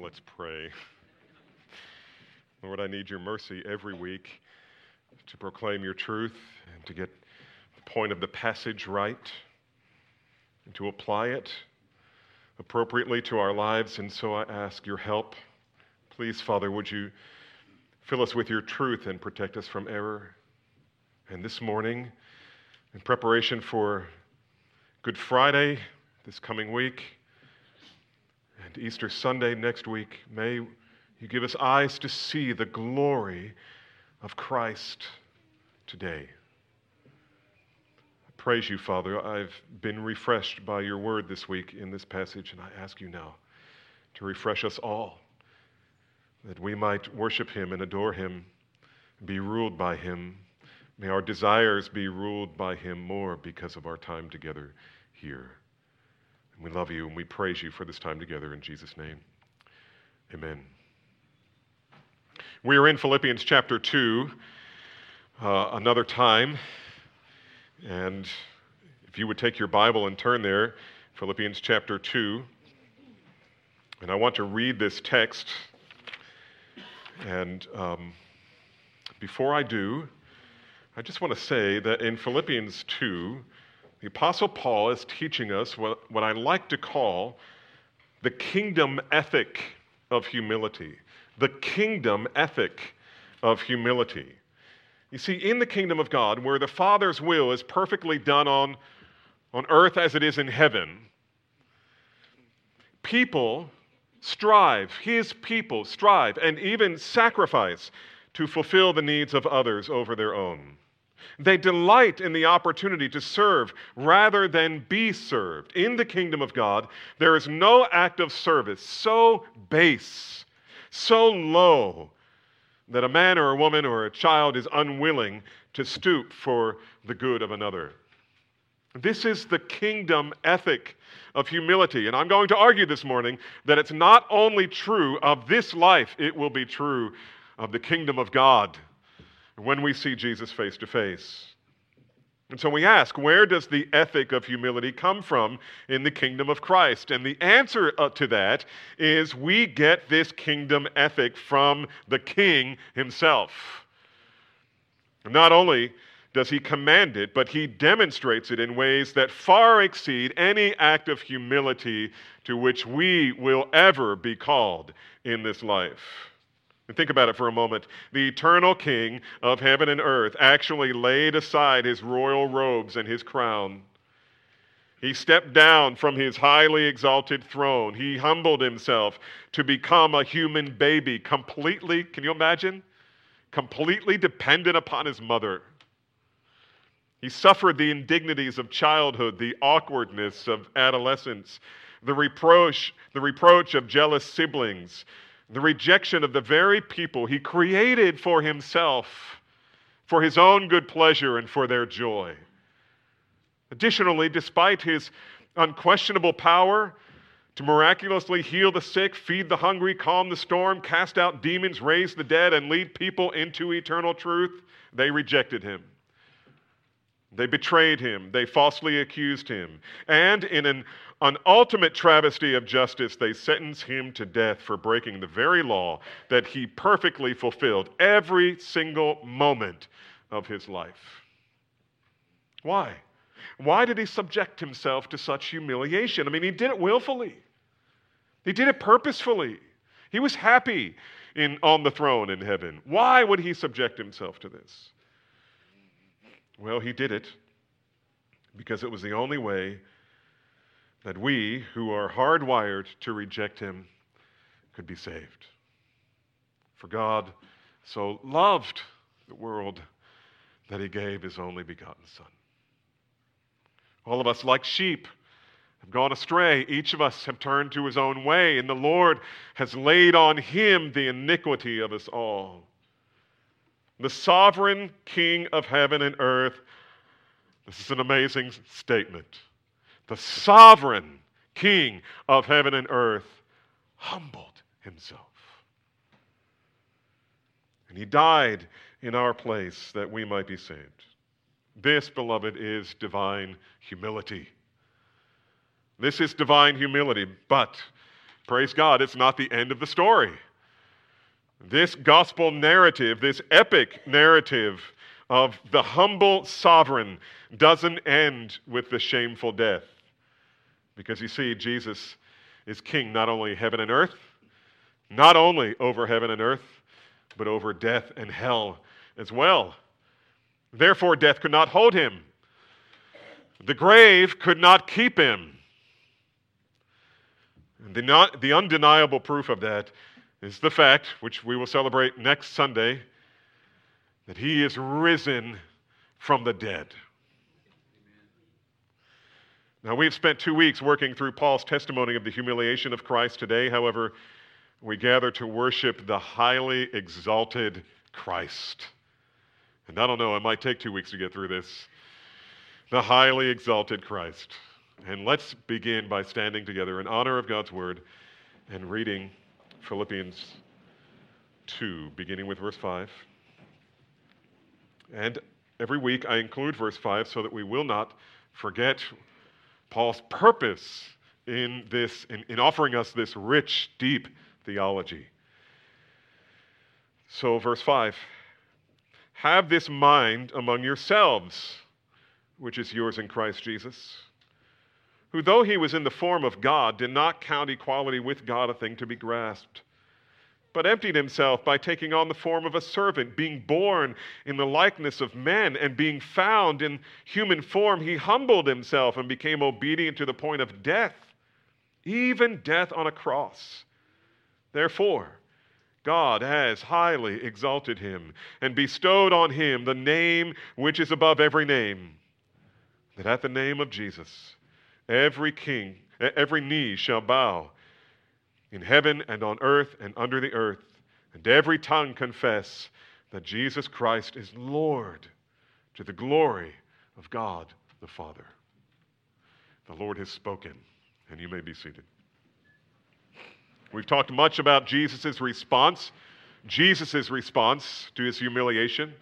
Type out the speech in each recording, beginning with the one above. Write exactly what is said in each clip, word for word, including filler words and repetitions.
let's pray. Lord, I need your mercy every week to proclaim your truth and to get the point of the passage right and to apply it appropriately to our lives. And so I ask your help. Please, Father, would you fill us with your truth and protect us from error? And this morning, in preparation for Good Friday this coming week and Easter Sunday next week, may you give us eyes to see the glory of Christ today. I praise you, Father. I've been refreshed by your word this week in this passage, and I ask you now to refresh us all, that we might worship him and adore him, be ruled by him. May our desires be ruled by him more because of our time together here. And we love you and we praise you for this time together in Jesus' name. Amen. We are in Philippians chapter two uh, another time. And if you would take your Bible and turn there, Philippians chapter two. And I want to read this text. And um, before I do, I just want to say that in Philippians two, the Apostle Paul is teaching us what, what I like to call the kingdom ethic of humility. The kingdom ethic of humility. You see, in the kingdom of God, where the Father's will is perfectly done on, on earth as it is in heaven, people strive, his people strive, and even sacrifice to fulfill the needs of others over their own. They delight in the opportunity to serve rather than be served. In the kingdom of God, there is no act of service so base, so low, that a man or a woman or a child is unwilling to stoop for the good of another. This is the kingdom ethic of humility. And I'm going to argue this morning that it's not only true of this life, it will be true of the kingdom of God when we see Jesus face to face. And so we ask, where does the ethic of humility come from in the kingdom of Christ? And the answer to that is we get this kingdom ethic from the King himself. Not only does he command it, but he demonstrates it in ways that far exceed any act of humility to which we will ever be called in this life. And think about it for a moment. The eternal King of heaven and earth actually laid aside his royal robes and his crown. He stepped down from his highly exalted throne. He humbled himself to become a human baby, completely, can you imagine? Completely dependent upon his mother. He suffered the indignities of childhood, the awkwardness of adolescence, the reproach, the reproach of jealous siblings, the rejection of the very people he created for himself, for his own good pleasure and for their joy. Additionally, despite his unquestionable power to miraculously heal the sick, feed the hungry, calm the storm, cast out demons, raise the dead, and lead people into eternal truth, they rejected him. They betrayed him. They falsely accused him. And in an, an ultimate travesty of justice, they sentenced him to death for breaking the very law that he perfectly fulfilled every single moment of his life. Why? Why did he subject himself to such humiliation? I mean, he did it willfully. He did it purposefully. He was happy in, on the throne in heaven. Why would he subject himself to this? Well, he did it because it was the only way that we, who are hardwired to reject him, could be saved. For God so loved the world that he gave his only begotten Son. All of us, like sheep, have gone astray. Each of us have turned to his own way, and the Lord has laid on him the iniquity of us all. The sovereign King of heaven and earth, this is an amazing statement. The sovereign King of heaven and earth humbled himself. And he died in our place that we might be saved. This, beloved, is divine humility. This is divine humility, but Praise God, it's not the end of the story. This gospel narrative, this epic narrative of the humble sovereign doesn't end with the shameful death. Because you see, Jesus is king not only heaven and earth, not only over heaven and earth, but over death and hell as well. Therefore, death could not hold him. The grave could not keep him. And the, not, the undeniable proof of that is the fact, which we will celebrate next Sunday, that he is risen from the dead. Now, we've spent two weeks working through Paul's testimony of the humiliation of Christ. Today, however, we gather to worship the highly exalted Christ. And I don't know, it might take two weeks to get through this. The highly exalted Christ. And let's begin by standing together in honor of God's word and reading Philippians two, beginning with verse five. And every week I include verse five so that we will not forget Paul's purpose in this, in, in offering us this rich, deep theology. So verse five, have this mind among yourselves, which is yours in Christ Jesus, who though he was in the form of God, did not count equality with God a thing to be grasped, but emptied himself by taking on the form of a servant, being born in the likeness of men, and being found in human form, he humbled himself and became obedient to the point of death, even death on a cross. Therefore, God has highly exalted him and bestowed on him the name which is above every name, that at the name of Jesus, every king, every knee shall bow in heaven and on earth and under the earth, and every tongue confess that Jesus Christ is Lord, to the glory of God the Father. The Lord has spoken, and you may be seated. We've talked much about Jesus' response, Jesus' response to his humiliation,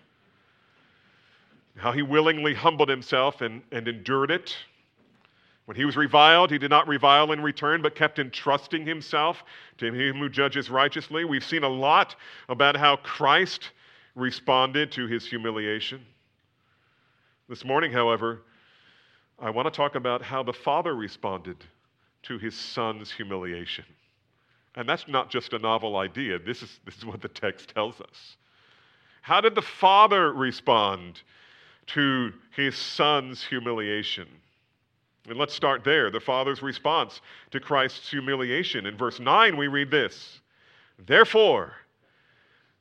how he willingly humbled himself and, and endured it. When he was reviled, he did not revile in return, but kept entrusting himself to him who judges righteously. We've seen a lot about how Christ responded to his humiliation. This morning, however, I want to talk about how the Father responded to his Son's humiliation. And that's not just a novel idea. This is, this is what the text tells us. How did the Father respond to his Son's humiliation? And let's start there, the Father's response to Christ's humiliation. In verse nine, we read this, therefore,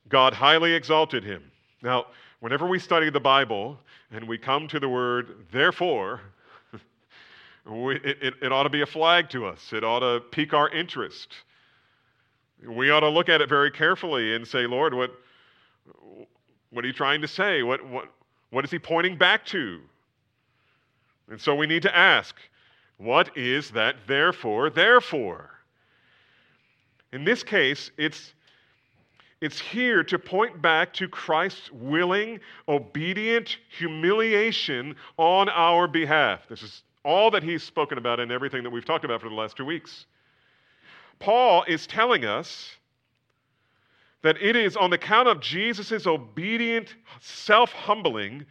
God highly exalted him. Now, whenever we study the Bible and we come to the word, therefore, we, it, it, it ought to be a flag to us. It ought to pique our interest. We ought to look at it very carefully and say, Lord, what, what are you trying to say? What, what, what is he pointing back to? And so we need to ask, what is that therefore, therefore? In this case, it's, it's here to point back to Christ's willing, obedient humiliation on our behalf. This is all that he's spoken about and everything that we've talked about for the last two weeks. Paul is telling us that it is on the account of Jesus' obedient self-humbling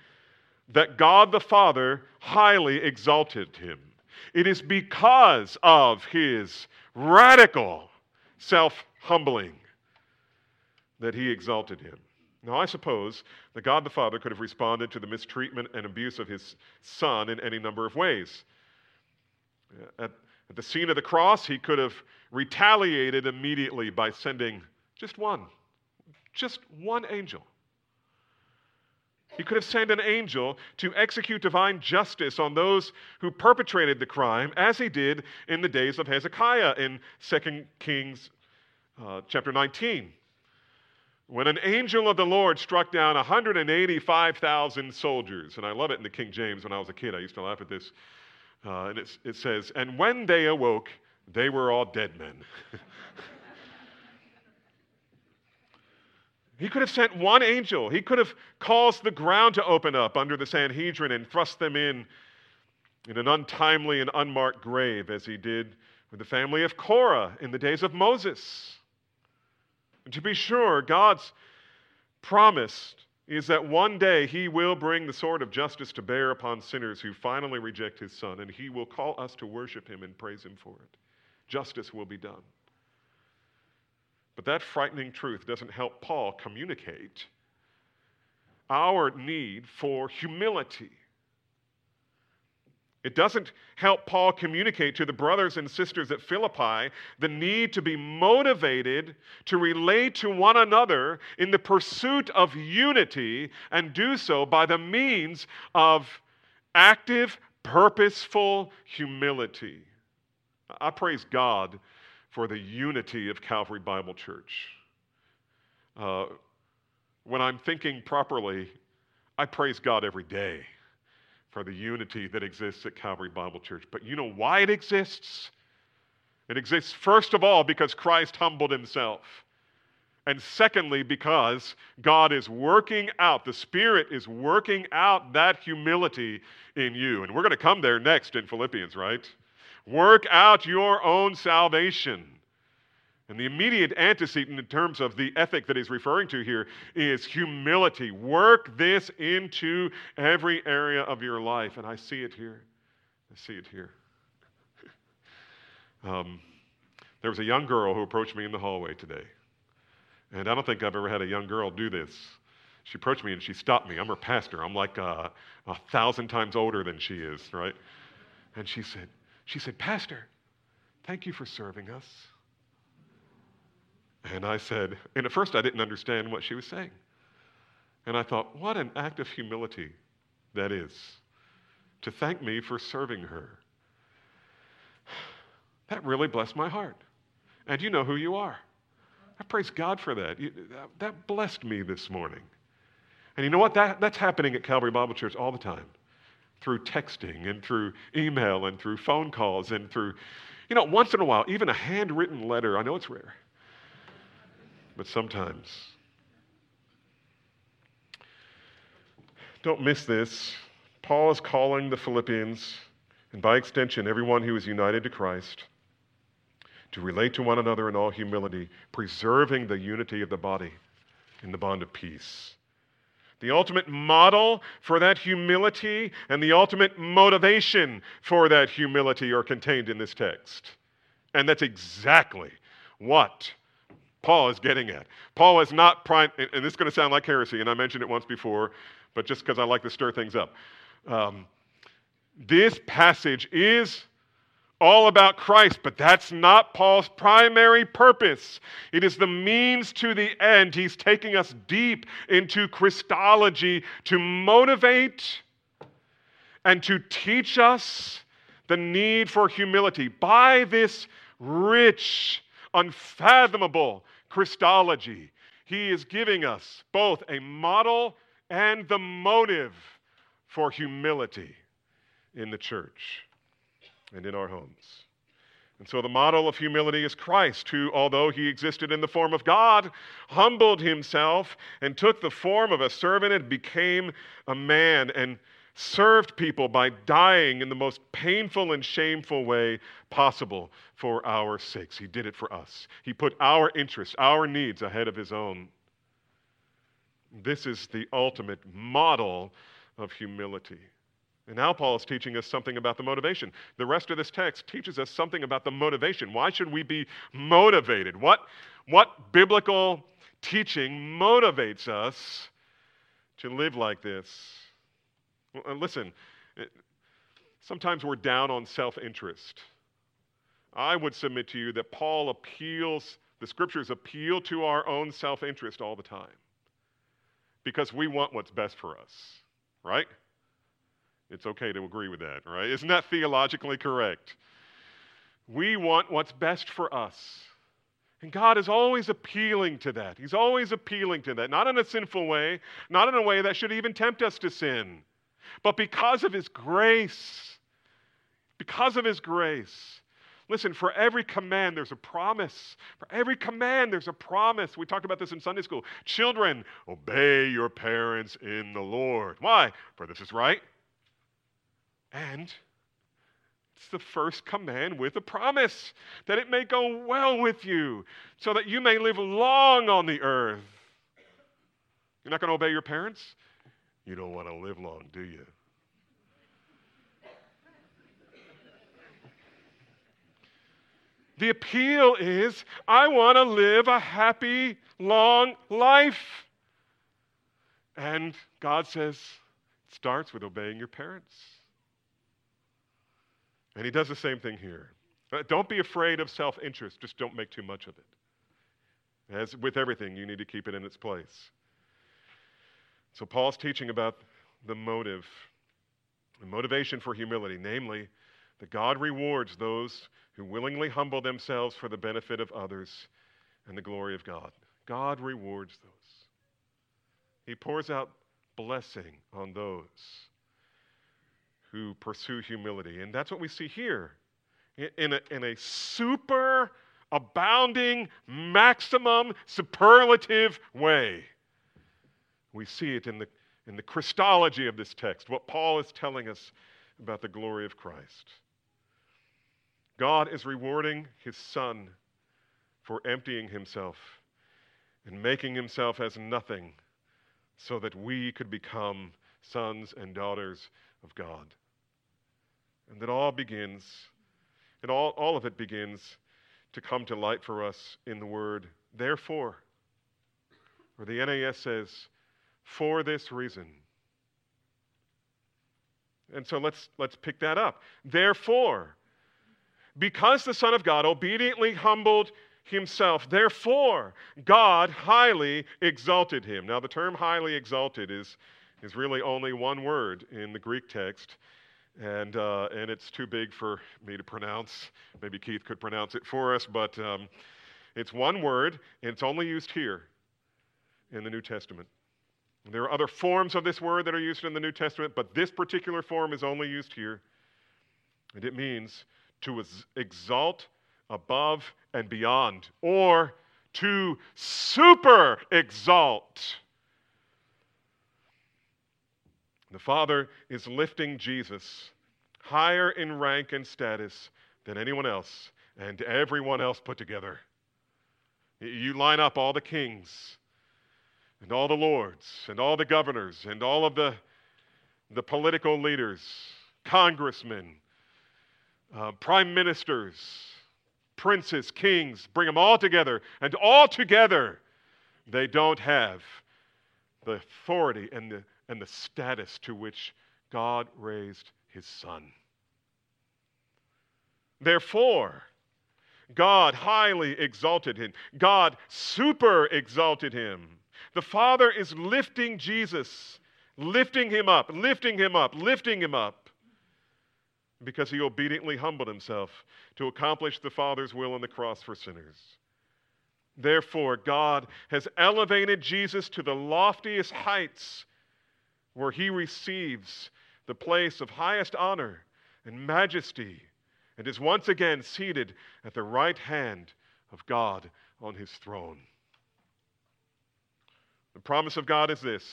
that God the Father highly exalted him. It is because of his radical self-humbling that he exalted him. Now, I suppose that God the Father could have responded to the mistreatment and abuse of his Son in any number of ways. At, at the scene of the cross, he could have retaliated immediately by sending just one, just one angel. He could have sent an angel to execute divine justice on those who perpetrated the crime, as he did in the days of Hezekiah in Second Kings uh, chapter nineteen, when an angel of the Lord struck down one hundred eighty-five thousand soldiers. And I love it in the King James. When I was a kid, I used to laugh at this. Uh, and it's, it says, and when they awoke, they were all dead men. He could have sent one angel. He could have caused the ground to open up under the Sanhedrin and thrust them in in an untimely and unmarked grave, as he did with the family of Korah in the days of Moses. And to be sure, God's promise is that one day he will bring the sword of justice to bear upon sinners who finally reject his son, and he will call us to worship him and praise him for it. Justice will be done. But that frightening truth doesn't help Paul communicate our need for humility. It doesn't help Paul communicate to the brothers and sisters at Philippi the need to be motivated to relate to one another in the pursuit of unity, and do so by the means of active, purposeful humility. I praise God for the unity of Calvary Bible Church. Uh, when I'm thinking properly, I praise God every day for the unity that exists at Calvary Bible Church. But you know why it exists? It exists, first of all, because Christ humbled himself. And secondly, because God is working out, the Spirit is working out that humility in you. And we're going to come there next in Philippians, right? Work out your own salvation. And the immediate antecedent in terms of the ethic that he's referring to here is humility. Work this into every area of your life. And I see it here. I see it here. um, there was a young girl who approached me in the hallway today. And I don't think I've ever had a young girl do this. She approached me and she stopped me. I'm her pastor. I'm like uh, a thousand times older than she is, right? And she said, she said, "Pastor, thank you for serving us." And I said, and at first I didn't understand what she was saying. And I thought, what an act of humility that is, to thank me for serving her. That really blessed my heart. And you know who you are. I praise God for that. That blessed me this morning. And you know what? That, that's happening at Calvary Bible Church all the time, through texting and through email and through phone calls and through, you know, once in a while, even a handwritten letter. I know it's rare. But sometimes. Don't miss this. Paul is calling the Philippians, and by extension, everyone who is united to Christ, to relate to one another in all humility, preserving the unity of the body in the bond of peace. The ultimate model for that humility and the ultimate motivation for that humility are contained in this text. And that's exactly what Paul is getting at. Paul is not, prime, and this is going to sound like heresy, and I mentioned it once before, but just because I like to stir things up. Um, this passage is all about Christ, but that's not Paul's primary purpose. It is the means to the end. He's taking us deep into Christology to motivate and to teach us the need for humility by this rich, unfathomable Christology. He is giving us both a model and the motive for humility in the church and in our homes. And so the model of humility is Christ, who, although he existed in the form of God, humbled himself and took the form of a servant and became a man and served people by dying in the most painful and shameful way possible for our sakes. He did it for us. He put our interests, our needs ahead of his own. This is the ultimate model of humility. And now Paul is teaching us something about the motivation. The rest of this text teaches us something about the motivation. Why should we be motivated? What, what biblical teaching motivates us to live like this? Listen, sometimes we're down on self-interest. I would submit to you that Paul appeals, the scriptures appeal to our own self-interest all the time, because we want what's best for us, right? It's okay to agree with that, right? Isn't that theologically correct? We want what's best for us. And God is always appealing to that. He's always appealing to that. Not in a sinful way, not in a way that should even tempt us to sin. But because of his grace, because of his grace, listen, for every command, there's a promise. For every command, there's a promise. We talked about this in Sunday school. Children, obey your parents in the Lord. Why? For this is right. And keeps the first command with a promise, that it may go well with you, so that you may live long on the earth. You're not going to obey your parents? You don't want to live long, do you? The appeal is, I want to live a happy, long life. And God says, it starts with obeying your parents. And he does the same thing here. Don't be afraid of self-interest. Just don't make too much of it. As with everything, you need to keep it in its place. So Paul's teaching about the motive, the motivation for humility, namely, that God rewards those who willingly humble themselves for the benefit of others and the glory of God. God rewards those. He pours out blessing on those who pursue humility. And that's what we see here in a, in a super abounding, maximum, superlative way. We see it in the, in the Christology of this text, what Paul is telling us about the glory of Christ. God is rewarding his Son for emptying himself and making himself as nothing so that we could become sons and daughters of God. And that all begins, and all, all of it begins to come to light for us in the word, therefore, or the N A S says, for this reason. And so let's let's pick that up. Therefore, because the Son of God obediently humbled himself, therefore God highly exalted him. Now the term highly exalted is, is really only one word in the Greek text, and uh, and it's too big for me to pronounce. Maybe Keith could pronounce it for us, but um, it's one word, and it's only used here in the New Testament. There are other forms of this word that are used in the New Testament, but this particular form is only used here. And it means to exalt above and beyond, or to super exalt. The Father is lifting Jesus higher in rank and status than anyone else and everyone else put together. You line up all the kings, and all the lords, and all the governors, and all of the, the political leaders, congressmen, uh, prime ministers, princes, kings, bring them all together, and all together they don't have the authority and the, and the status to which God raised his Son. Therefore, God highly exalted him. God super exalted him. The Father is lifting Jesus, lifting him up, lifting him up, lifting him up, because he obediently humbled himself to accomplish the Father's will on the cross for sinners. Therefore, God has elevated Jesus to the loftiest heights where he receives the place of highest honor and majesty and is once again seated at the right hand of God on his throne. The promise of God is this: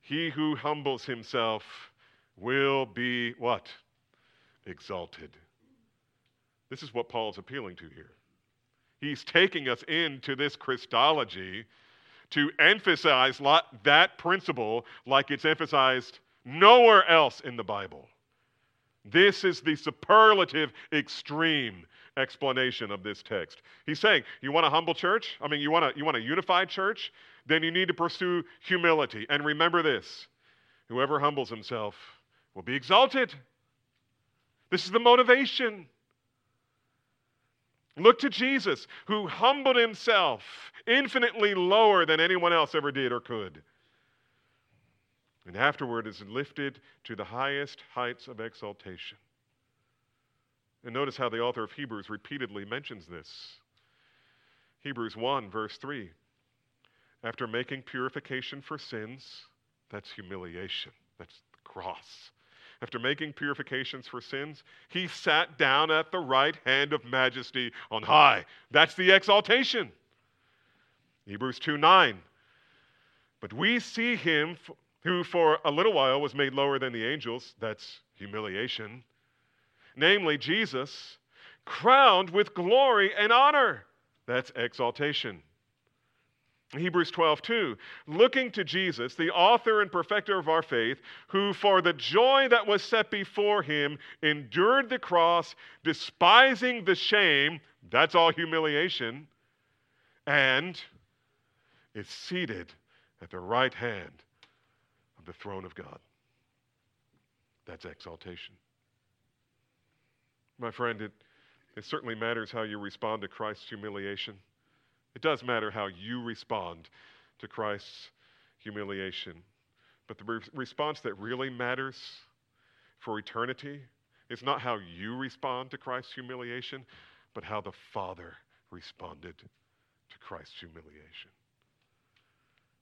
he who humbles himself will be what? Exalted. This is what Paul's appealing to here. He's taking us into this Christology to emphasize that principle like it's emphasized nowhere else in the Bible. This is the superlative extreme explanation of this text. He's saying, you want a humble church? I mean, you want a, you want a unified church? Then you need to pursue humility. And remember this, whoever humbles himself will be exalted. This is the motivation. Look to Jesus, who humbled himself infinitely lower than anyone else ever did or could, and afterward is lifted to the highest heights of exaltation. And notice how the author of Hebrews repeatedly mentions this. Hebrews one, verse three. After making purification for sins, that's humiliation, that's the cross. After making purifications for sins, he sat down at the right hand of majesty on high. That's the exaltation. Hebrews two, nine. But we see him who for a little while was made lower than the angels, that's humiliation, namely Jesus, crowned with glory and honor. That's exaltation. Hebrews twelve two, looking to Jesus, the author and perfecter of our faith, who for the joy that was set before him endured the cross, despising the shame, that's all humiliation, and is seated at the right hand of the throne of God. That's exaltation. My friend, it, it certainly matters how you respond to Christ's humiliation. It does matter how you respond to Christ's humiliation. But the re- response that really matters for eternity is not how you respond to Christ's humiliation, but how the Father responded to Christ's humiliation.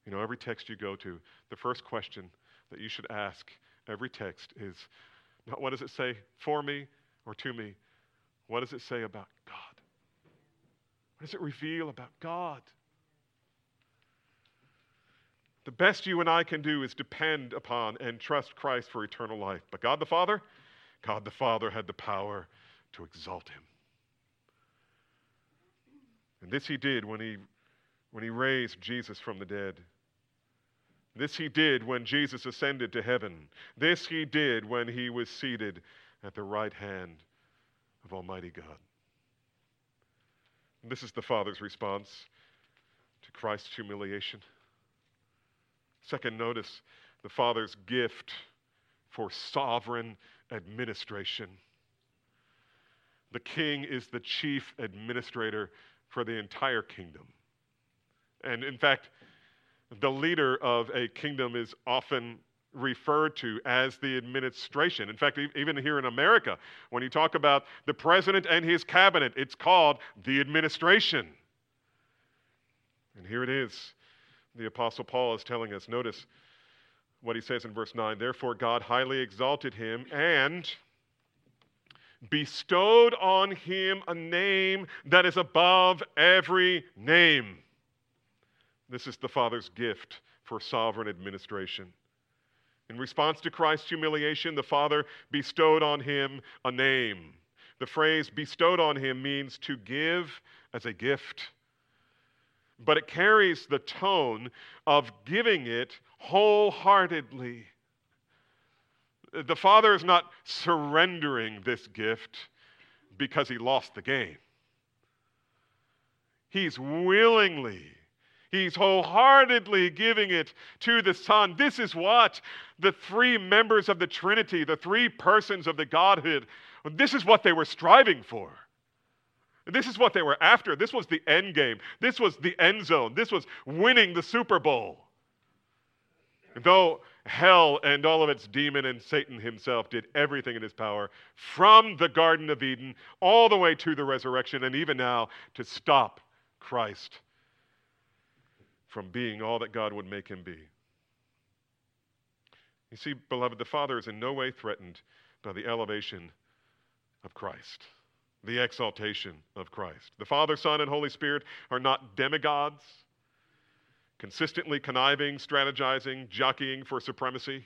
You know, every text you go to, the first question that you should ask every text is not what does it say for me or to me? What does it say about God? What does it reveal about God? The best you and I can do is depend upon and trust Christ for eternal life. But God the Father, God the Father had the power to exalt him. And this he did when he, when he raised Jesus from the dead. This he did when Jesus ascended to heaven. This he did when he was seated at the right hand of Almighty God. This is the Father's response to Christ's humiliation. Second, notice the Father's gift for sovereign administration. The King is the chief administrator for the entire kingdom. And in fact, the leader of a kingdom is often referred to as the administration. In fact, even here in America, when you talk about the president and his cabinet, it's called the administration. And here it is. The Apostle Paul is telling us, notice what he says in verse nine, therefore God highly exalted him and bestowed on him a name that is above every name. This is the Father's gift for sovereign administration. In response to Christ's humiliation, the Father bestowed on him a name. The phrase bestowed on him means to give as a gift, but it carries the tone of giving it wholeheartedly. The Father is not surrendering this gift because he lost the game. He's willingly He's wholeheartedly giving it to the Son. This is what the three members of the Trinity, the three persons of the Godhead, this is what they were striving for. This is what they were after. This was the end game. This was the end zone. This was winning the Super Bowl. Though hell and all of its demon and Satan himself did everything in his power from the Garden of Eden all the way to the resurrection and even now to stop Christ from being all that God would make him be. You see, beloved, the Father is in no way threatened by the elevation of Christ, the exaltation of Christ. The Father, Son, and Holy Spirit are not demigods, consistently conniving, strategizing, jockeying for supremacy.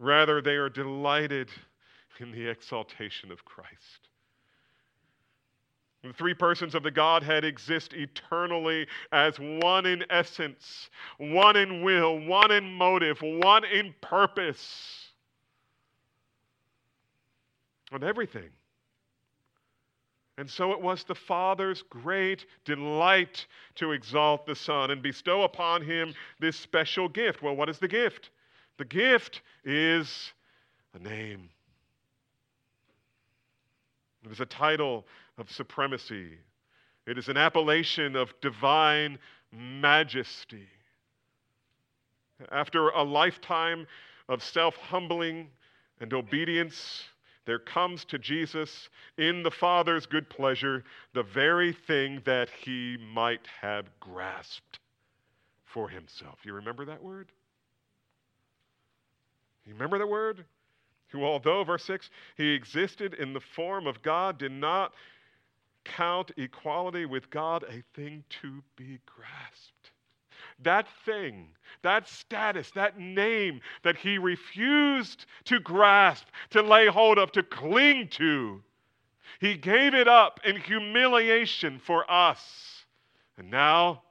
Rather, they are delighted in the exaltation of Christ. The three persons of the Godhead exist eternally as one in essence, one in will, one in motive, one in purpose. And everything. And so it was the Father's great delight to exalt the Son and bestow upon him this special gift. Well, what is the gift? The gift is a name. It is a title of supremacy. It is an appellation of divine majesty. After a lifetime of self-humbling and obedience, there comes to Jesus, in the Father's good pleasure, the very thing that he might have grasped for himself. You remember that word? You remember that word? Who, although, verse six, he existed in the form of God, did not count equality with God a thing to be grasped. that thing, that status, that name that he refused to grasp, to lay hold of, to cling to. He gave it up in humiliation for us. And now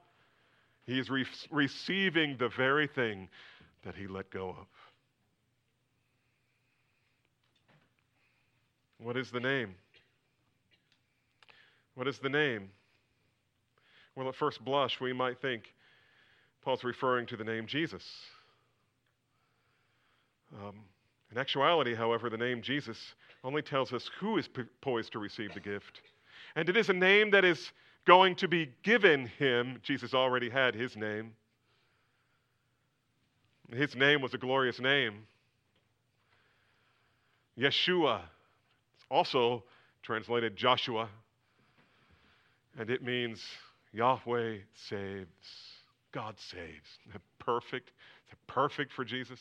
he's re- receiving the very thing that he let go of. What is the name? What is the name? Well, at first blush, we might think Paul's referring to the name Jesus. Um, in actuality, however, the name Jesus only tells us who is poised to receive the gift. And it is a name that is going to be given him. Jesus already had his name. His name was a glorious name. Yeshua, also translated Joshua, and it means Yahweh saves, God saves. Perfect, perfect for Jesus.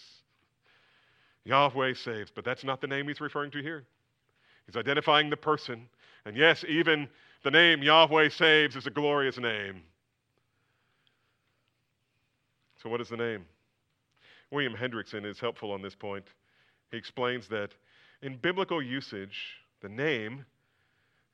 Yahweh saves, but that's not the name he's referring to here. He's identifying the person, and yes, even the name Yahweh saves is a glorious name. So what is the name? William Hendrickson is helpful on this point. He explains that in biblical usage, the name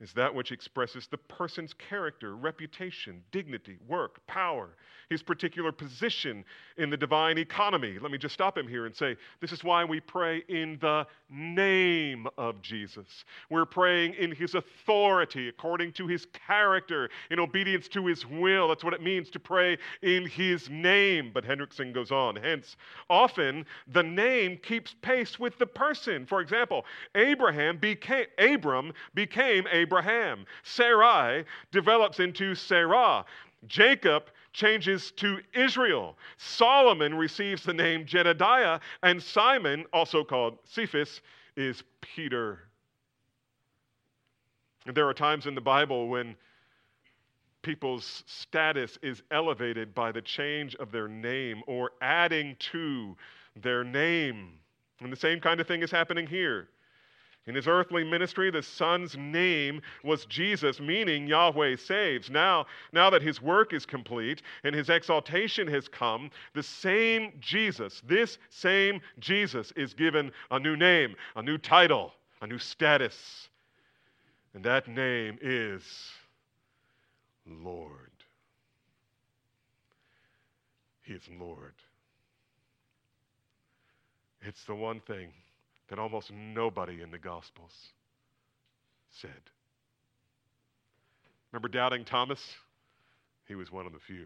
is that which expresses the person's character, reputation, dignity, work, power, his particular position in the divine economy. Let me just stop him here and say, this is why we pray in the name of Jesus. We're praying in his authority, according to his character, in obedience to his will. That's what it means to pray in his name. But Hendrickson goes on. Hence, often the name keeps pace with the person. For example, Abraham became, Abram became a Abraham. Sarai develops into Sarah. Jacob changes to Israel. Solomon receives the name Jedediah, and Simon, also called Cephas, is Peter. And there are times in the Bible when people's status is elevated by the change of their name or adding to their name. And the same kind of thing is happening here. In his earthly ministry, the Son's name was Jesus, meaning Yahweh saves. Now, now that his work is complete and his exaltation has come, the same Jesus, this same Jesus is given a new name, a new title, a new status. And that name is Lord. He is Lord. It's the one thing that almost nobody in the Gospels said. Remember doubting Thomas? He was one of the few.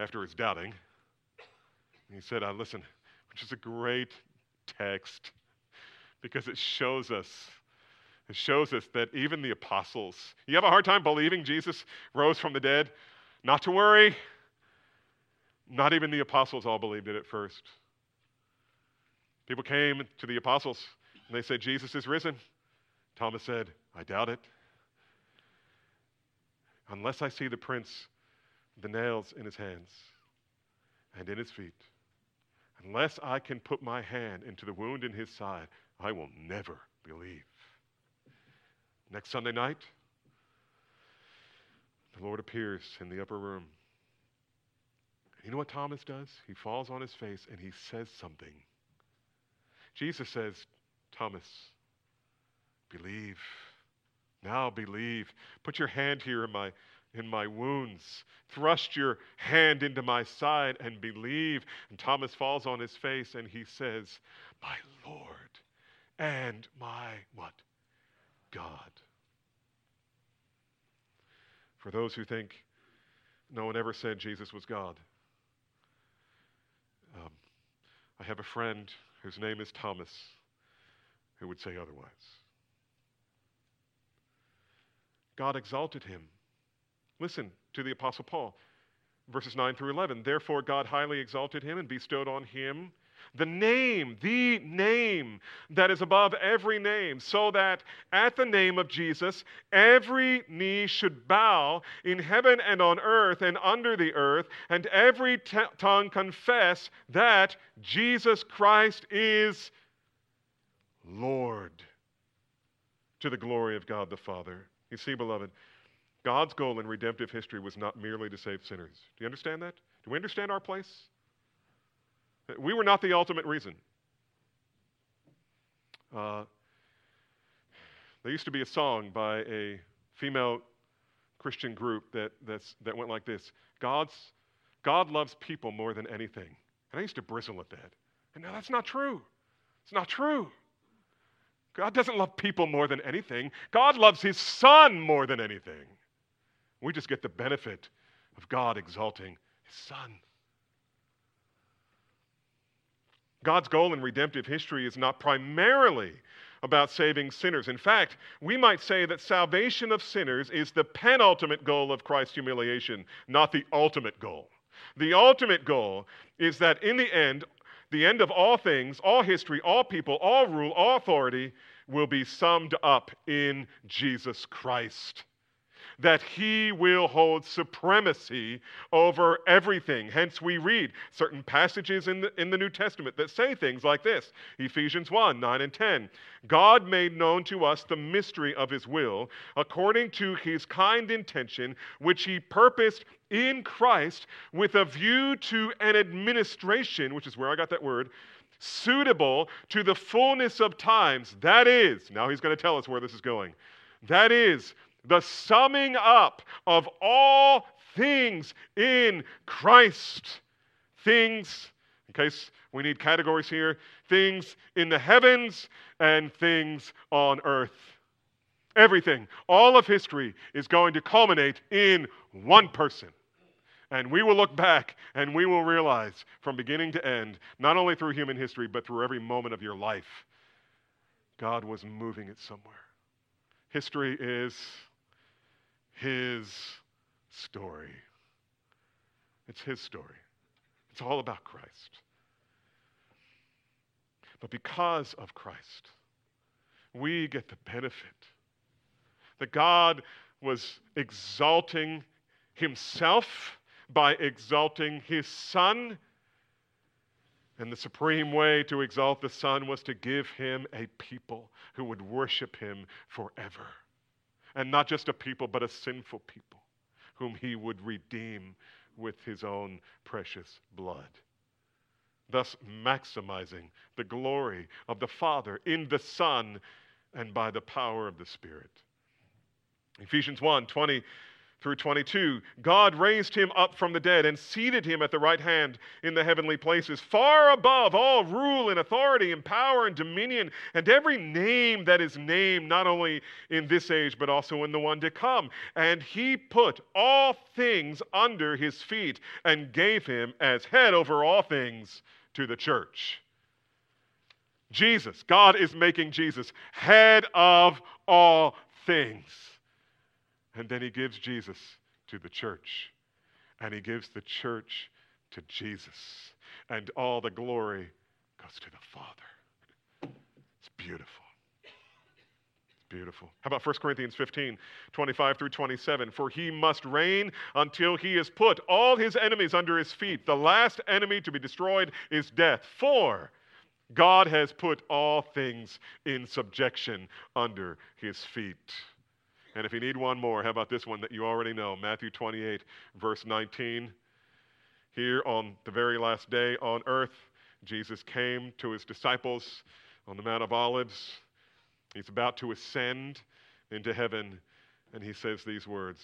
After his doubting, he said, "I listen," which is a great text because it shows us, it shows us that even the apostles, you have a hard time believing Jesus rose from the dead? Not to worry. Not even the apostles all believed it at first. People came to the apostles, and they said, "Jesus is risen." Thomas said, "I doubt it. Unless I see the prints, the nails in his hands and in his feet, unless I can put my hand into the wound in his side, I will never believe." Next Sunday night, the Lord appears in the upper room. You know what Thomas does? He falls on his face, and he says something. Jesus says, "Thomas, believe. Now believe. Put your hand here in my, in my wounds. Thrust your hand into my side and believe." And Thomas falls on his face and he says, "My Lord and my what? God." For those who think no one ever said Jesus was God, um, I have a friend whose name is Thomas, who would say otherwise. God exalted him. Listen to the Apostle Paul, verses nine through eleven. "Therefore God highly exalted him and bestowed on him the name, the name that is above every name, so that at the name of Jesus every knee should bow in heaven and on earth and under the earth, and every t- tongue confess that Jesus Christ is Lord, to the glory of God the Father." You see, beloved, God's goal in redemptive history was not merely to save sinners. Do you understand that? Do we understand our place? We were not the ultimate reason. Uh, there used to be a song by a female Christian group that that's, that went like this: God's, God loves people more than anything. And I used to bristle at that. And no, that's not true. It's not true. God doesn't love people more than anything. God loves his son more than anything. We just get the benefit of God exalting his son. God's goal in redemptive history is not primarily about saving sinners. In fact, we might say that salvation of sinners is the penultimate goal of Christ's humiliation, not the ultimate goal. The ultimate goal is that in the end, the end of all things, all history, all people, all rule, all authority will be summed up in Jesus Christ. That he will hold supremacy over everything. Hence we read certain passages in the, in the New Testament that say things like this. Ephesians one, nine and ten. God made known to us the mystery of his will, according to his kind intention, which he purposed in Christ with a view to an administration, which is where I got that word, suitable to the fullness of times. That is, now he's going to tell us where this is going. That is, the summing up of all things in Christ. Things, in case we need categories here, things in the heavens and things on earth. Everything, all of history is going to culminate in one person. And we will look back and we will realize from beginning to end, not only through human history, but through every moment of your life, God was moving it somewhere. History is his story. It's his story. It's all about Christ. But because of Christ, we get the benefit that God was exalting himself by exalting his son. And the supreme way to exalt the Son was to give him a people who would worship him forever. And not just a people, but a sinful people whom he would redeem with his own precious blood. Thus maximizing the glory of the Father in the Son and by the power of the Spirit. Ephesians one, twenty through twenty-two, God raised him up from the dead and seated him at the right hand in the heavenly places, far above all rule and authority and power and dominion and every name that is named, not only in this age, but also in the one to come. And he put all things under his feet and gave him as head over all things to the church. Jesus, God is making Jesus head of all things. And then he gives Jesus to the church. And he gives the church to Jesus. And all the glory goes to the Father. It's beautiful. It's beautiful. How about First Corinthians fifteen, twenty-five through twenty-seven? For he must reign until he has put all his enemies under his feet. The last enemy to be destroyed is death. For God has put all things in subjection under his feet. And if you need one more, how about this one that you already know? Matthew twenty-eight, verse nineteen. Here on the very last day on earth, Jesus came to his disciples on the Mount of Olives. He's about to ascend into heaven, and he says these words,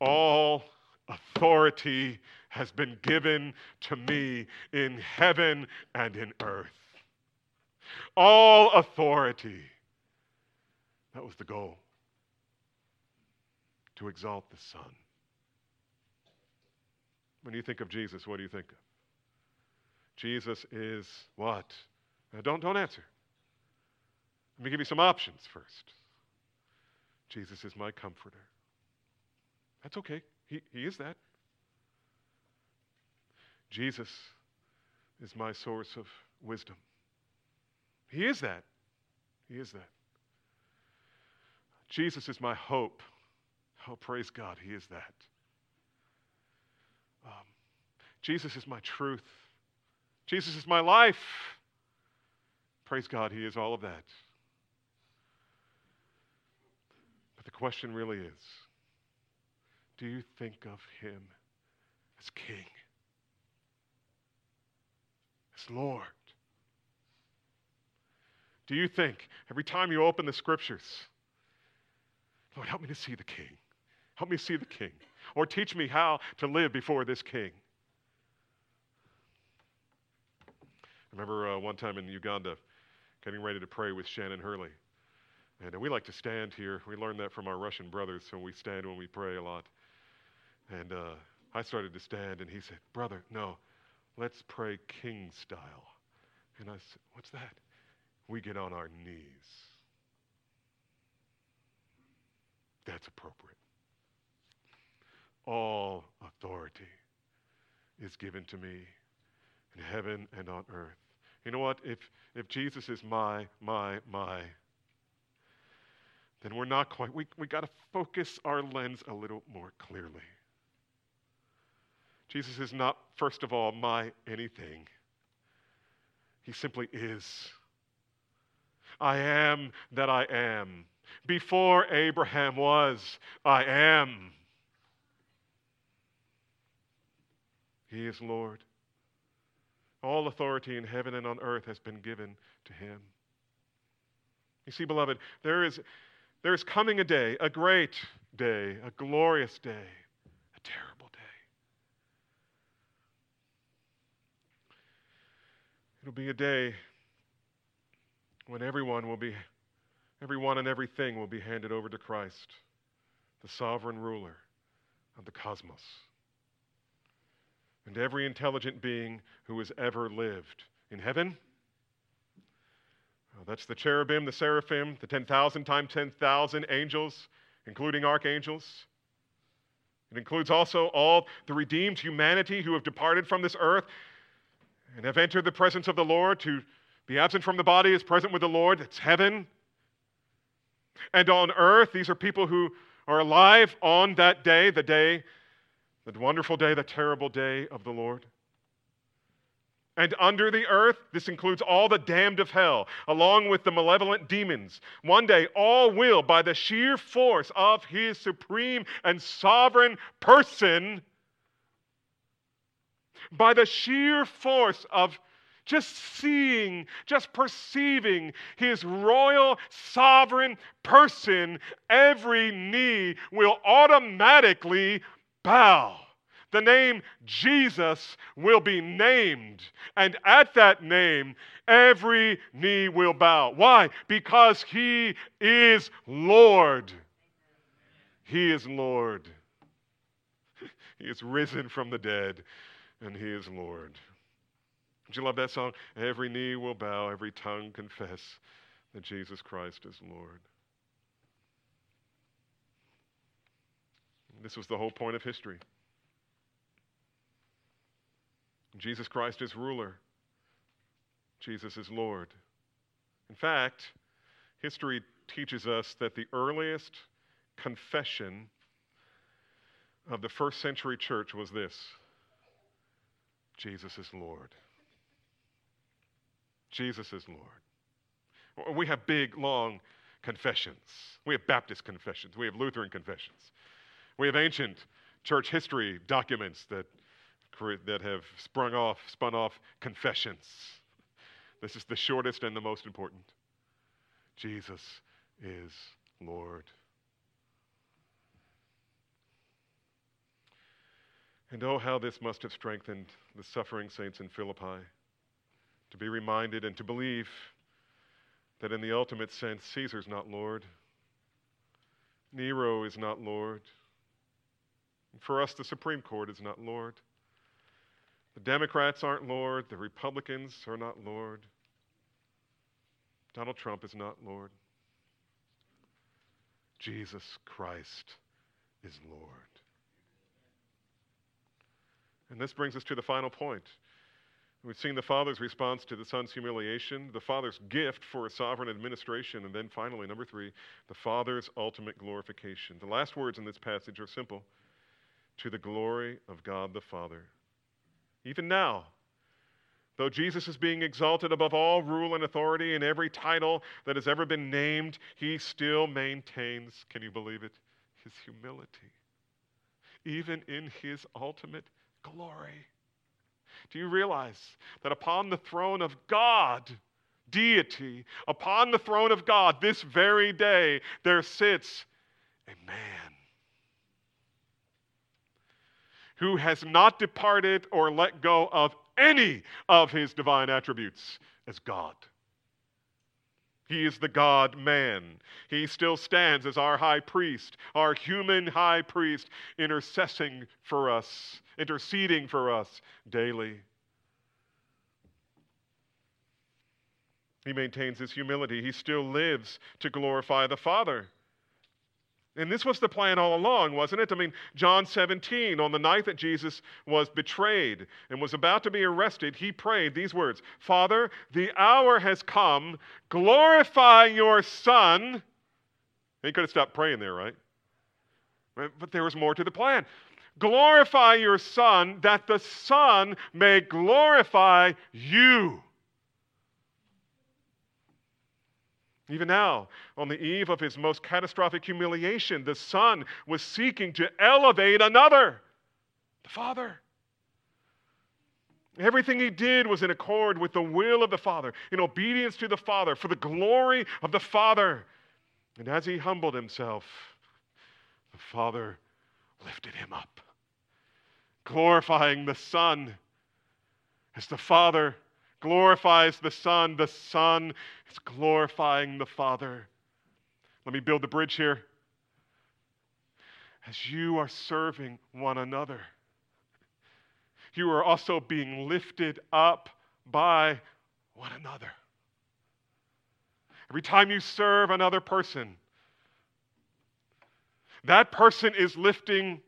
all authority has been given to me in heaven and in earth. All authority. That was the goal. To exalt the Son. When you think of Jesus, what do you think of? Jesus is what? Now don't, don't answer. Let me give you some options first. Jesus is my comforter. That's okay. He, he is that. Jesus is my source of wisdom. He is that. He is that. Jesus is my hope. Oh, praise God, he is that. Um, Jesus is my truth. Jesus is my life. Praise God, he is all of that. But the question really is, do you think of him as King, as Lord? Do you think, every time you open the Scriptures, Lord, help me to see the King. Help me see the King. Or teach me how to live before this King. I remember uh, one time in Uganda, getting ready to pray with Shannon Hurley. And uh, we like to stand here. We learned that from our Russian brothers, so we stand when we pray a lot. And uh, I started to stand, and he said, brother, no, let's pray King style. And I said, what's that? We get on our knees. That's appropriate. All authority is given to me in heaven and on earth. You know what? If if Jesus is my, my, my, then we're not quite, we, we got to focus our lens a little more clearly. Jesus is not, first of all, my anything. He simply is. I am that I am. Before Abraham was, I am. He is Lord. All authority in heaven and on earth has been given to him. You see, beloved, there is, there is coming a day, a great day, a glorious day, a terrible day. It'll be a day when everyone will be, everyone and everything will be handed over to Christ, the sovereign ruler of the cosmos. And every intelligent being who has ever lived in heaven, oh, that's the cherubim, the seraphim, the ten thousand times ten thousand angels, including archangels. It includes also all the redeemed humanity who have departed from this earth and have entered the presence of the Lord. To be absent from the body is present with the Lord. It's heaven. And on earth, these are people who are alive on that day, the day the wonderful day, the terrible day of the Lord. And under the earth, this includes all the damned of hell, along with the malevolent demons. One day, all will, by the sheer force of his supreme and sovereign person, by the sheer force of just seeing, just perceiving his royal, sovereign person, every knee will automatically bow. The name Jesus will be named, and at that name, every knee will bow. Why? Because he is Lord. He is Lord. He is risen from the dead, and he is Lord. Did you love that song? Every knee will bow, every tongue confess that Jesus Christ is Lord. This was the whole point of history. Jesus Christ is ruler. Jesus is Lord. In fact, history teaches us that the earliest confession of the first century church was this: Jesus is Lord. Jesus is Lord. We have big, long confessions. We have Baptist confessions. We have Lutheran confessions. We have ancient church history documents that, that have sprung off, spun off confessions. This is the shortest and the most important. Jesus is Lord. And oh, how this must have strengthened the suffering saints in Philippi to be reminded and to believe that in the ultimate sense, Caesar's not Lord. Nero is not Lord. For us, the Supreme Court is not Lord. The Democrats aren't Lord. The Republicans are not Lord. Donald Trump is not Lord. Jesus Christ is Lord. And this brings us to the final point. We've seen the Father's response to the Son's humiliation, the Father's gift for a sovereign administration, and then finally, number three, the Father's ultimate glorification. The last words in this passage are simple. To the glory of God the Father. Even now, though Jesus is being exalted above all rule and authority and every title that has ever been named, he still maintains, can you believe it, his humility. even in his ultimate glory. Do you realize that upon the throne of God, deity, upon the throne of God, this very day, there sits a man who has not departed or let go of any of his divine attributes as God. He is the God-man. He still stands as our high priest, our human high priest, intercessing for us, interceding for us daily. He maintains his humility. He still lives to glorify the Father. And this was the plan all along, wasn't it? I mean, John seventeen, on the night that Jesus was betrayed and was about to be arrested, he prayed these words, "Father, the hour has come. Glorify your Son." He could have stopped praying there, right? But there was more to the plan. "Glorify your Son, that the Son may glorify you." Even now, on the eve of his most catastrophic humiliation, the Son was seeking to elevate another, the Father. Everything he did was in accord with the will of the Father, in obedience to the Father, for the glory of the Father. And as he humbled himself, the Father lifted him up, glorifying the Son. As the Father glorifies the Son, the Son is glorifying the Father. Let me build the bridge here. As you are serving one another, you are also being lifted up by one another. Every time you serve another person, that person is lifting,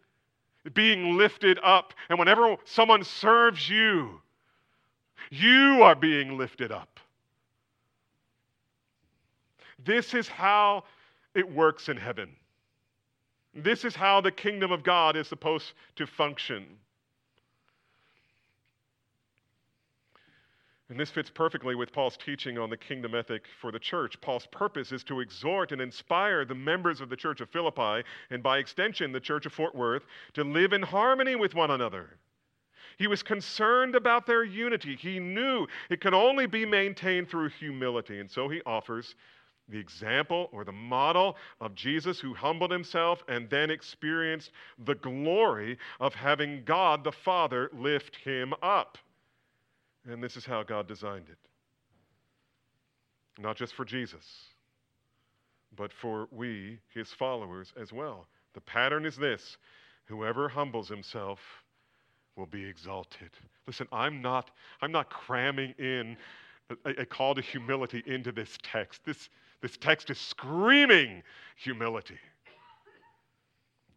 being lifted up. And whenever someone serves you, you are being lifted up. This is how it works in heaven. This is how the kingdom of God is supposed to function. And this fits perfectly with Paul's teaching on the kingdom ethic for the church. Paul's purpose is to exhort and inspire the members of the church of Philippi, and by extension, the church of Fort Worth, to live in harmony with one another. He was concerned about their unity. He knew it could only be maintained through humility. And so he offers the example or the model of Jesus, who humbled himself and then experienced the glory of having God the Father lift him up. And this is how God designed it. Not just for Jesus, but for we, his followers, as well. The pattern is this: whoever humbles himself will be exalted. Listen, I'm not, I'm not cramming in a, a call to humility into this text. This, this text is screaming humility,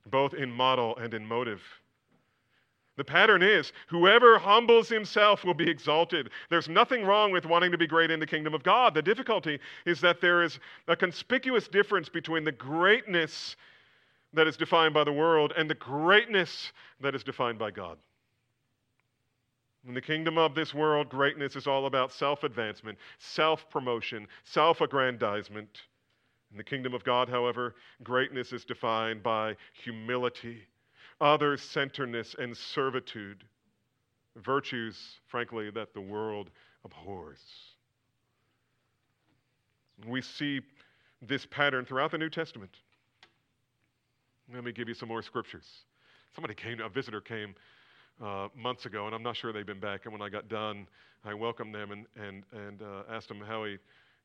both in model and in motive. The pattern is, whoever humbles himself will be exalted. There's nothing wrong with wanting to be great in the kingdom of God. The difficulty is that there is a conspicuous difference between the greatness that is defined by the world and the greatness that is defined by God. In the kingdom of this world, greatness is all about self-advancement, self-promotion, self-aggrandizement. In the kingdom of God, however, greatness is defined by humility, other-centeredness, and servitude, virtues, frankly, that the world abhors. We see this pattern throughout the New Testament. Let me give you some more scriptures. Somebody came, a visitor came Uh, months ago, and I'm not sure they've been back. And when I got done, I welcomed them and and and uh, asked him how he,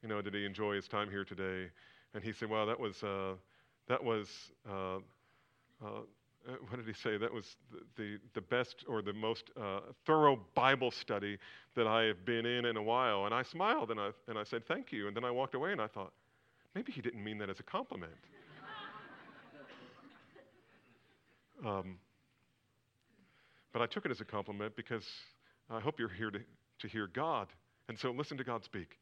you know, did he enjoy his time here today? And he said, "Wow, that was uh, that was uh, uh, what did he say? That was the the best or the most uh, thorough Bible study that I have been in in a while." And I smiled and I and I said, "Thank you." And then I walked away and I thought, maybe he didn't mean that as a compliment. um, But I took it as a compliment, because I hope you're here to, to hear God. And so listen to God speak.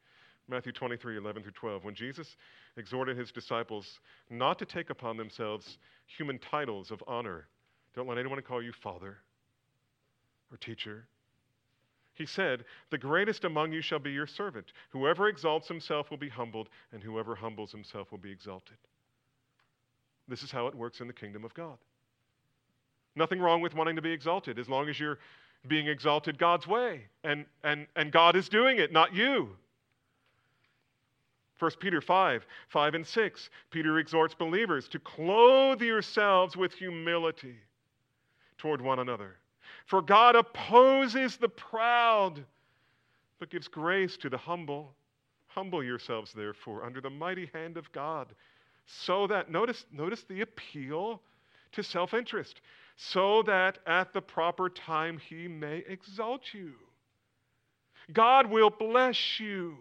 Matthew twenty-three, eleven through twelve. When Jesus exhorted his disciples not to take upon themselves human titles of honor, "Don't let anyone call you father or teacher," he said, "The greatest among you shall be your servant. Whoever exalts himself will be humbled, and whoever humbles himself will be exalted." This is how it works in the kingdom of God. Nothing wrong with wanting to be exalted as long as you're being exalted God's way. And, and, and God is doing it, not you. First Peter five, five and six, Peter exhorts believers to clothe yourselves with humility toward one another. For God opposes the proud, but gives grace to the humble. Humble yourselves, therefore, under the mighty hand of God, so that, notice, notice the appeal to self-interest, so that at the proper time he may exalt you. God will bless you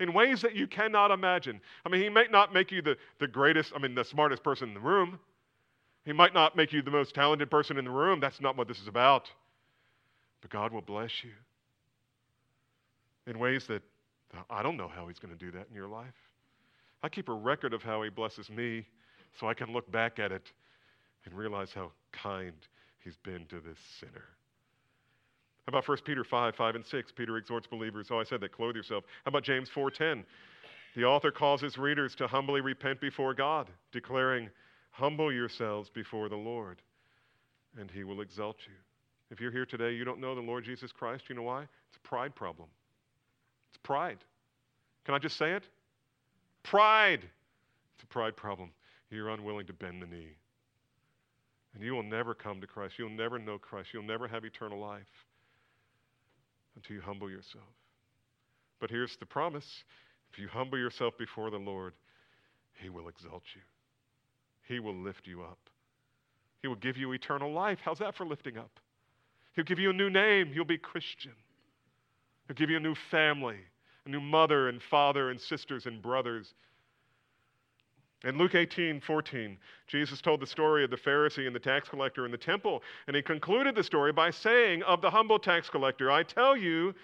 in ways that you cannot imagine. I mean, he may not make you the, the greatest, I mean, the smartest person in the room. He might not make you the most talented person in the room. That's not what this is about. But God will bless you in ways that I don't know how he's going to do that in your life. I keep a record of how he blesses me so I can look back at it and realize how kind he's been to this sinner. How about First Peter five, five and six? Peter exhorts believers. Oh, I said that, clothe yourself. How about James four, ten? The author calls his readers to humbly repent before God, declaring, humble yourselves before the Lord, and he will exalt you. If you're here today, you don't know the Lord Jesus Christ. You know why? It's a pride problem. It's pride. Can I just say it? Pride. It's a pride problem. You're unwilling to bend the knee. And you will never come to Christ. You'll never know Christ. You'll never have eternal life until you humble yourself. But here's the promise. If you humble yourself before the Lord, he will exalt you. He will lift you up. He will give you eternal life. How's that for lifting up? He'll give you a new name. You'll be Christian. He'll give you a new family, a new mother and father and sisters and brothers. In Luke eighteen, fourteen, Jesus told the story of the Pharisee and the tax collector in the temple, and he concluded the story by saying of the humble tax collector, I tell you,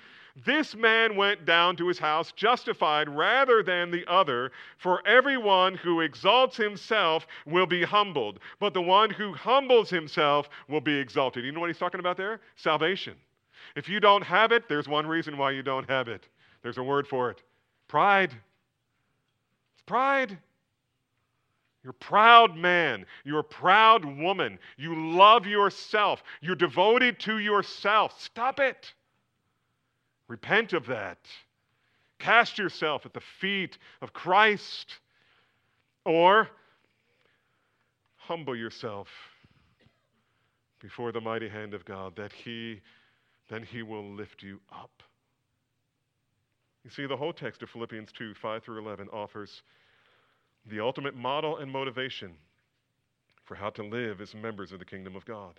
this man went down to his house justified rather than the other, for everyone who exalts himself will be humbled, but the one who humbles himself will be exalted. You know what he's talking about there? Salvation. If you don't have it, there's one reason why you don't have it. There's a word for it. Pride. It's pride. You're a proud man. You're a proud woman. You love yourself. You're devoted to yourself. Stop it. Repent of that. Cast yourself at the feet of Christ. Or humble yourself before the mighty hand of God, that he, then he will lift you up. You see, the whole text of Philippians two, five through eleven offers the ultimate model and motivation for how to live as members of the kingdom of God.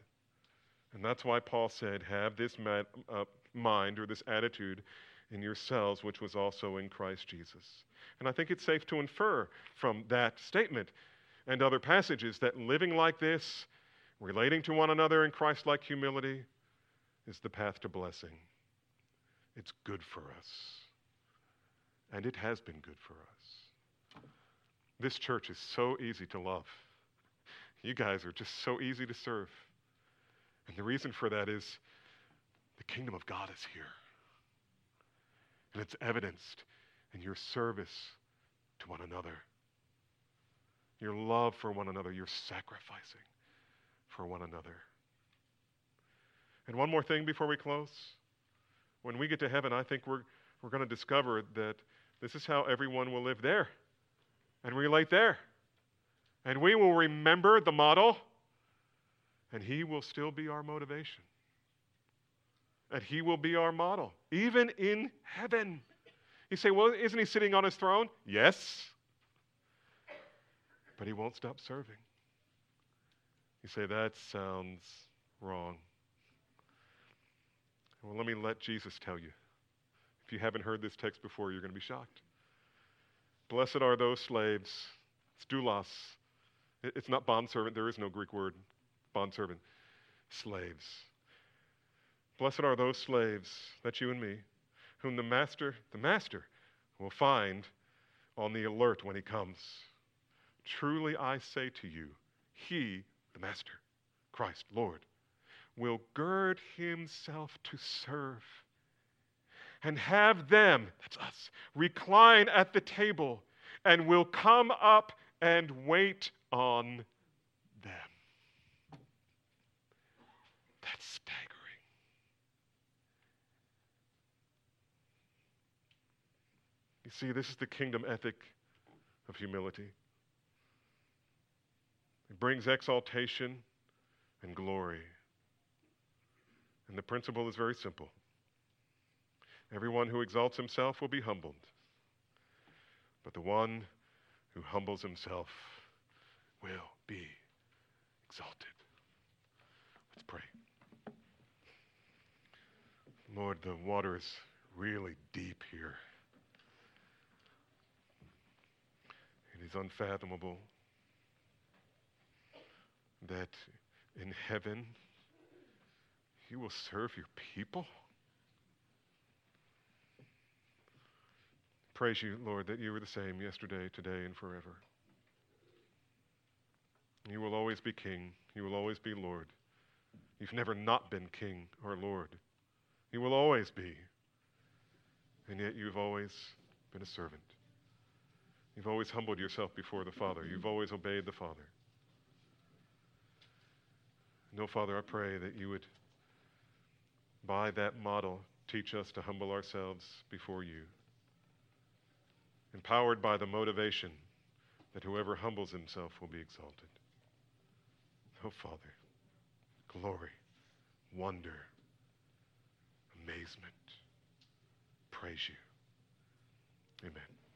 And that's why Paul said, have this mat, uh, mind or this attitude in yourselves, which was also in Christ Jesus. And I think it's safe to infer from that statement and other passages that living like this, relating to one another in Christ-like humility, is the path to blessing. It's good for us. And it has been good for us. This church is so easy to love. You guys are just so easy to serve. And the reason for that is the kingdom of God is here. And it's evidenced in your service to one another, your love for one another, your sacrificing for one another. And one more thing before we close. When we get to heaven, I think we're, we're going to discover that this is how everyone will live there. And relate there. And we will remember the model, and he will still be our motivation. And he will be our model, even in heaven. You say, well, isn't he sitting on his throne? Yes. But he won't stop serving. You say, that sounds wrong. Well, let me let Jesus tell you. If you haven't heard this text before, you're going to be shocked. Blessed are those slaves. It's doulos. It's not bondservant. There is no Greek word, bondservant. Slaves. Blessed are those slaves, that's you and me, whom the master, the master will find on the alert when he comes. Truly I say to you, he, the master, Christ, Lord, will gird himself to serve. And have them, that's us, recline at the table and will come up and wait on them. You see, this is the kingdom ethic of humility. It brings exaltation and glory. And the principle is very simple. Everyone who exalts himself will be humbled, but the one who humbles himself will be exalted. Let's pray. Lord, the water is really deep here. It is unfathomable that in heaven you will serve your people. Praise you, Lord, that you were the same yesterday, today, and forever. You will always be king. You will always be Lord. You've never not been king or Lord. You will always be. And yet you've always been a servant. You've always humbled yourself before the Father. You've always obeyed the Father. No, Father, I pray that you would, by that model, teach us to humble ourselves before you, empowered by the motivation that whoever humbles himself will be exalted. Oh, Father, glory, wonder, amazement. Praise you. Amen.